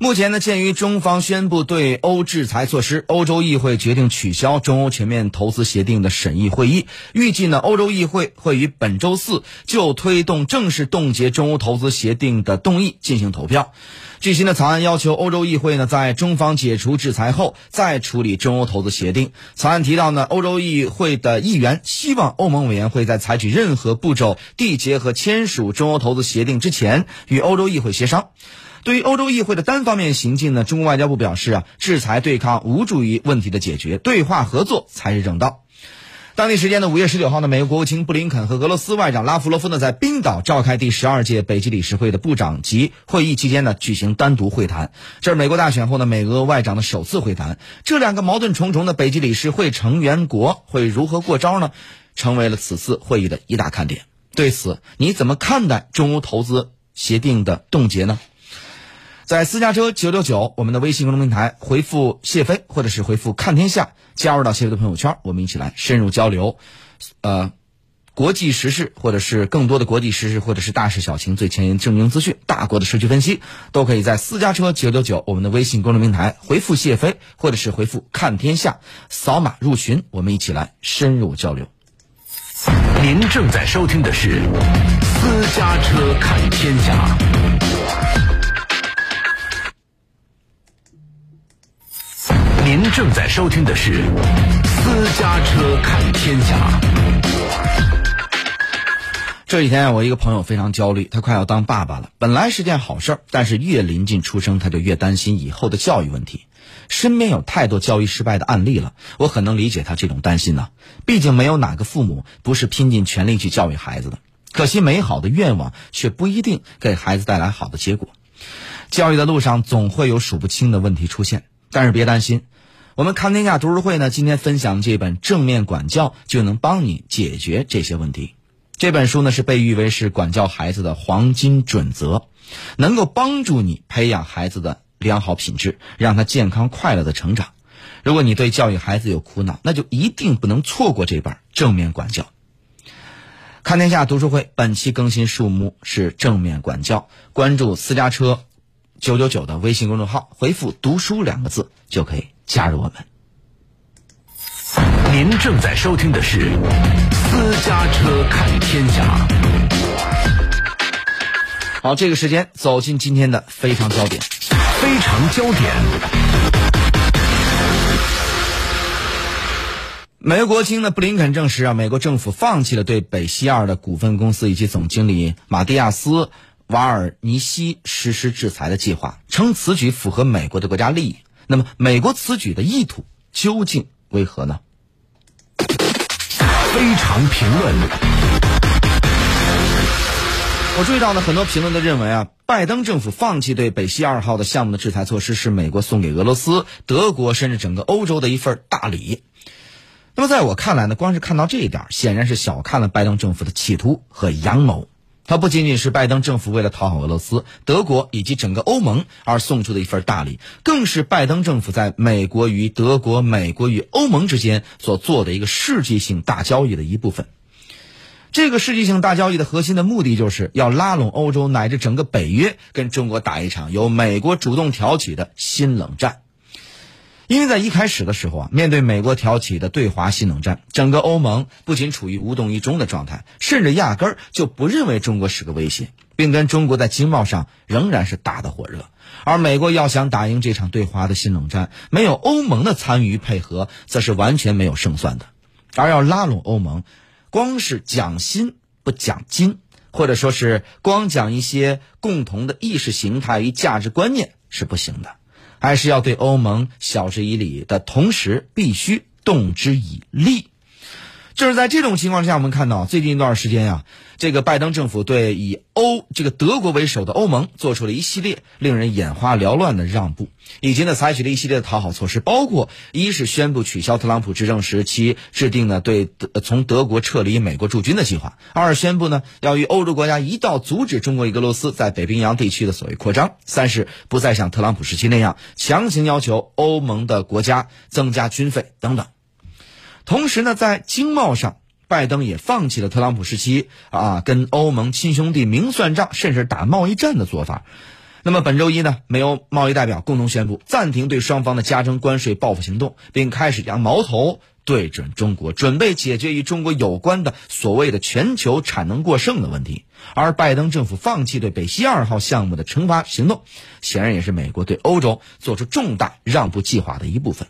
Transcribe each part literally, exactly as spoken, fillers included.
目前呢，鉴于中方宣布对欧制裁措施，欧洲议会决定取消中欧全面投资协定的审议会议。预计呢，欧洲议会会于本周四就推动正式冻结中欧投资协定的动议进行投票。据悉呢，草案要求欧洲议会呢，在中方解除制裁后再处理中欧投资协定。草案提到呢，欧洲议会的议员希望欧盟委员会在采取任何步骤缔结和签署中欧投资协定之前，与欧洲议会协商。对于欧洲议会的单方面行径呢，中国外交部表示啊，制裁对抗无助于问题的解决，对话合作才是正道。当地时间的五月十九号呢，美国国务卿布林肯和俄罗斯外长拉夫罗夫呢，在冰岛召开第十二届北极理事会的部长级会议期间呢，举行单独会谈。这是美国大选后呢，美俄外长的首次会谈。这两个矛盾重重的北极理事会成员国会如何过招呢，成为了此次会议的一大看点。对此，你怎么看待中欧投资协定的冻结呢？在私家车九九九我们的微信公众平台回复谢飞或者是回复看天下，加入到谢飞的朋友圈，我们一起来深入交流呃，国际时事或者是更多的国际时事或者是大事小情最前沿政经资讯，大国的时局分析，都可以在私家车九九九我们的微信公众平台回复谢飞或者是回复看天下，扫码入群，我们一起来深入交流。您正在收听的是私家车看天下。您正在收听的是《私家车看天下》。这几天我一个朋友非常焦虑，他快要当爸爸了。本来是件好事儿，但是越临近出生，他就越担心以后的教育问题。身边有太多教育失败的案例了，我很能理解他这种担心呢、啊。毕竟没有哪个父母不是拼尽全力去教育孩子的。可惜美好的愿望却不一定给孩子带来好的结果。教育的路上总会有数不清的问题出现，但是别担心。我们看天下读书会呢，今天分享这本《正面管教》就能帮你解决这些问题。这本书呢，是被誉为是管教孩子的黄金准则，能够帮助你培养孩子的良好品质，让他健康快乐的成长。如果你对教育孩子有苦恼，那就一定不能错过这本《正面管教》。看天下读书会本期更新数目是《正面管教》，关注私家车九九九的微信公众号，回复读书两个字就可以加入我们。您正在收听的是私家车看天下。好，这个时间走进今天的非常焦点。非常焦点。美国国务卿呢布林肯证实啊，美国政府放弃了对北溪二的股份公司以及总经理马蒂亚斯瓦尔尼西实施制裁的计划，称此举符合美国的国家利益。那么美国此举的意图究竟为何呢？非常评论。我注意到呢，很多评论都认为啊，拜登政府放弃对北溪二号的项目的制裁措施是美国送给俄罗斯、德国甚至整个欧洲的一份大礼。那么在我看来呢，光是看到这一点显然是小看了拜登政府的企图和阳谋。它不仅仅是拜登政府为了讨好俄罗斯、德国以及整个欧盟而送出的一份大礼，更是拜登政府在美国与德国、美国与欧盟之间所做的一个世纪性大交易的一部分。这个世纪性大交易的核心的目的，就是要拉拢欧洲乃至整个北约跟中国打一场由美国主动挑起的新冷战。因为在一开始的时候啊，面对美国挑起的对华新冷战，整个欧盟不仅处于无动于衷的状态，甚至压根儿就不认为中国是个威胁，并跟中国在经贸上仍然是打得火热。而美国要想打赢这场对华的新冷战，没有欧盟的参与配合，则是完全没有胜算的。而要拉拢欧盟，光是讲心不讲金，或者说是光讲一些共同的意识形态与价值观念是不行的，还是要对欧盟晓之以理的同时，必须动之以利。就是在这种情况下，我们看到最近一段时间啊，这个拜登政府对以欧这个德国为首的欧盟做出了一系列令人眼花缭乱的让步，以及呢采取了一系列的讨好措施，包括一是宣布取消特朗普执政时期制定的对、呃、从德国撤离美国驻军的计划，二是宣布呢要与欧洲国家一道阻止中国与俄罗斯在北冰洋地区的所谓扩张，三是不再像特朗普时期那样强行要求欧盟的国家增加军费等等。同时呢，在经贸上，拜登也放弃了特朗普时期啊跟欧盟亲兄弟明算账，甚至打贸易战的做法。那么本周一呢，美欧贸易代表共同宣布暂停对双方的加征关税报复行动，并开始将矛头对准中国，准备解决与中国有关的所谓的全球产能过剩的问题。而拜登政府放弃对北溪二号项目的惩罚行动，显然也是美国对欧洲做出重大让步计划的一部分。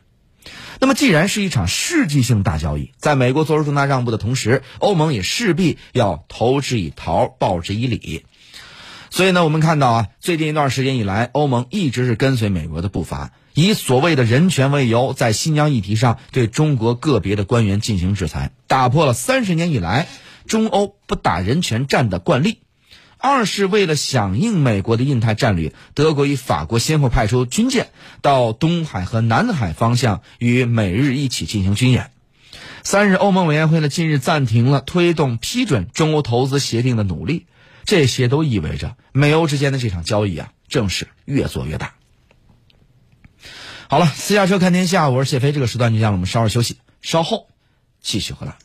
那么既然是一场世纪性大交易，在美国做出重大让步的同时，欧盟也势必要投之以桃，报之以李。所以呢，我们看到啊，最近一段时间以来，欧盟一直是跟随美国的步伐，以所谓的人权为由，在新疆议题上对中国个别的官员进行制裁，打破了三十年以来中欧不打人权战的惯例。二是为了响应美国的印太战略，德国与法国先后派出军舰到东海和南海方向与美日一起进行军演。三是欧盟委员会呢近日暂停了推动批准中欧投资协定的努力。这些都意味着美欧之间的这场交易啊，正是越做越大。好了，私家车看天下，我是谢飞。这个时段就让我们稍事休息，稍后继续回来。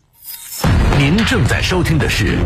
您正在收听的是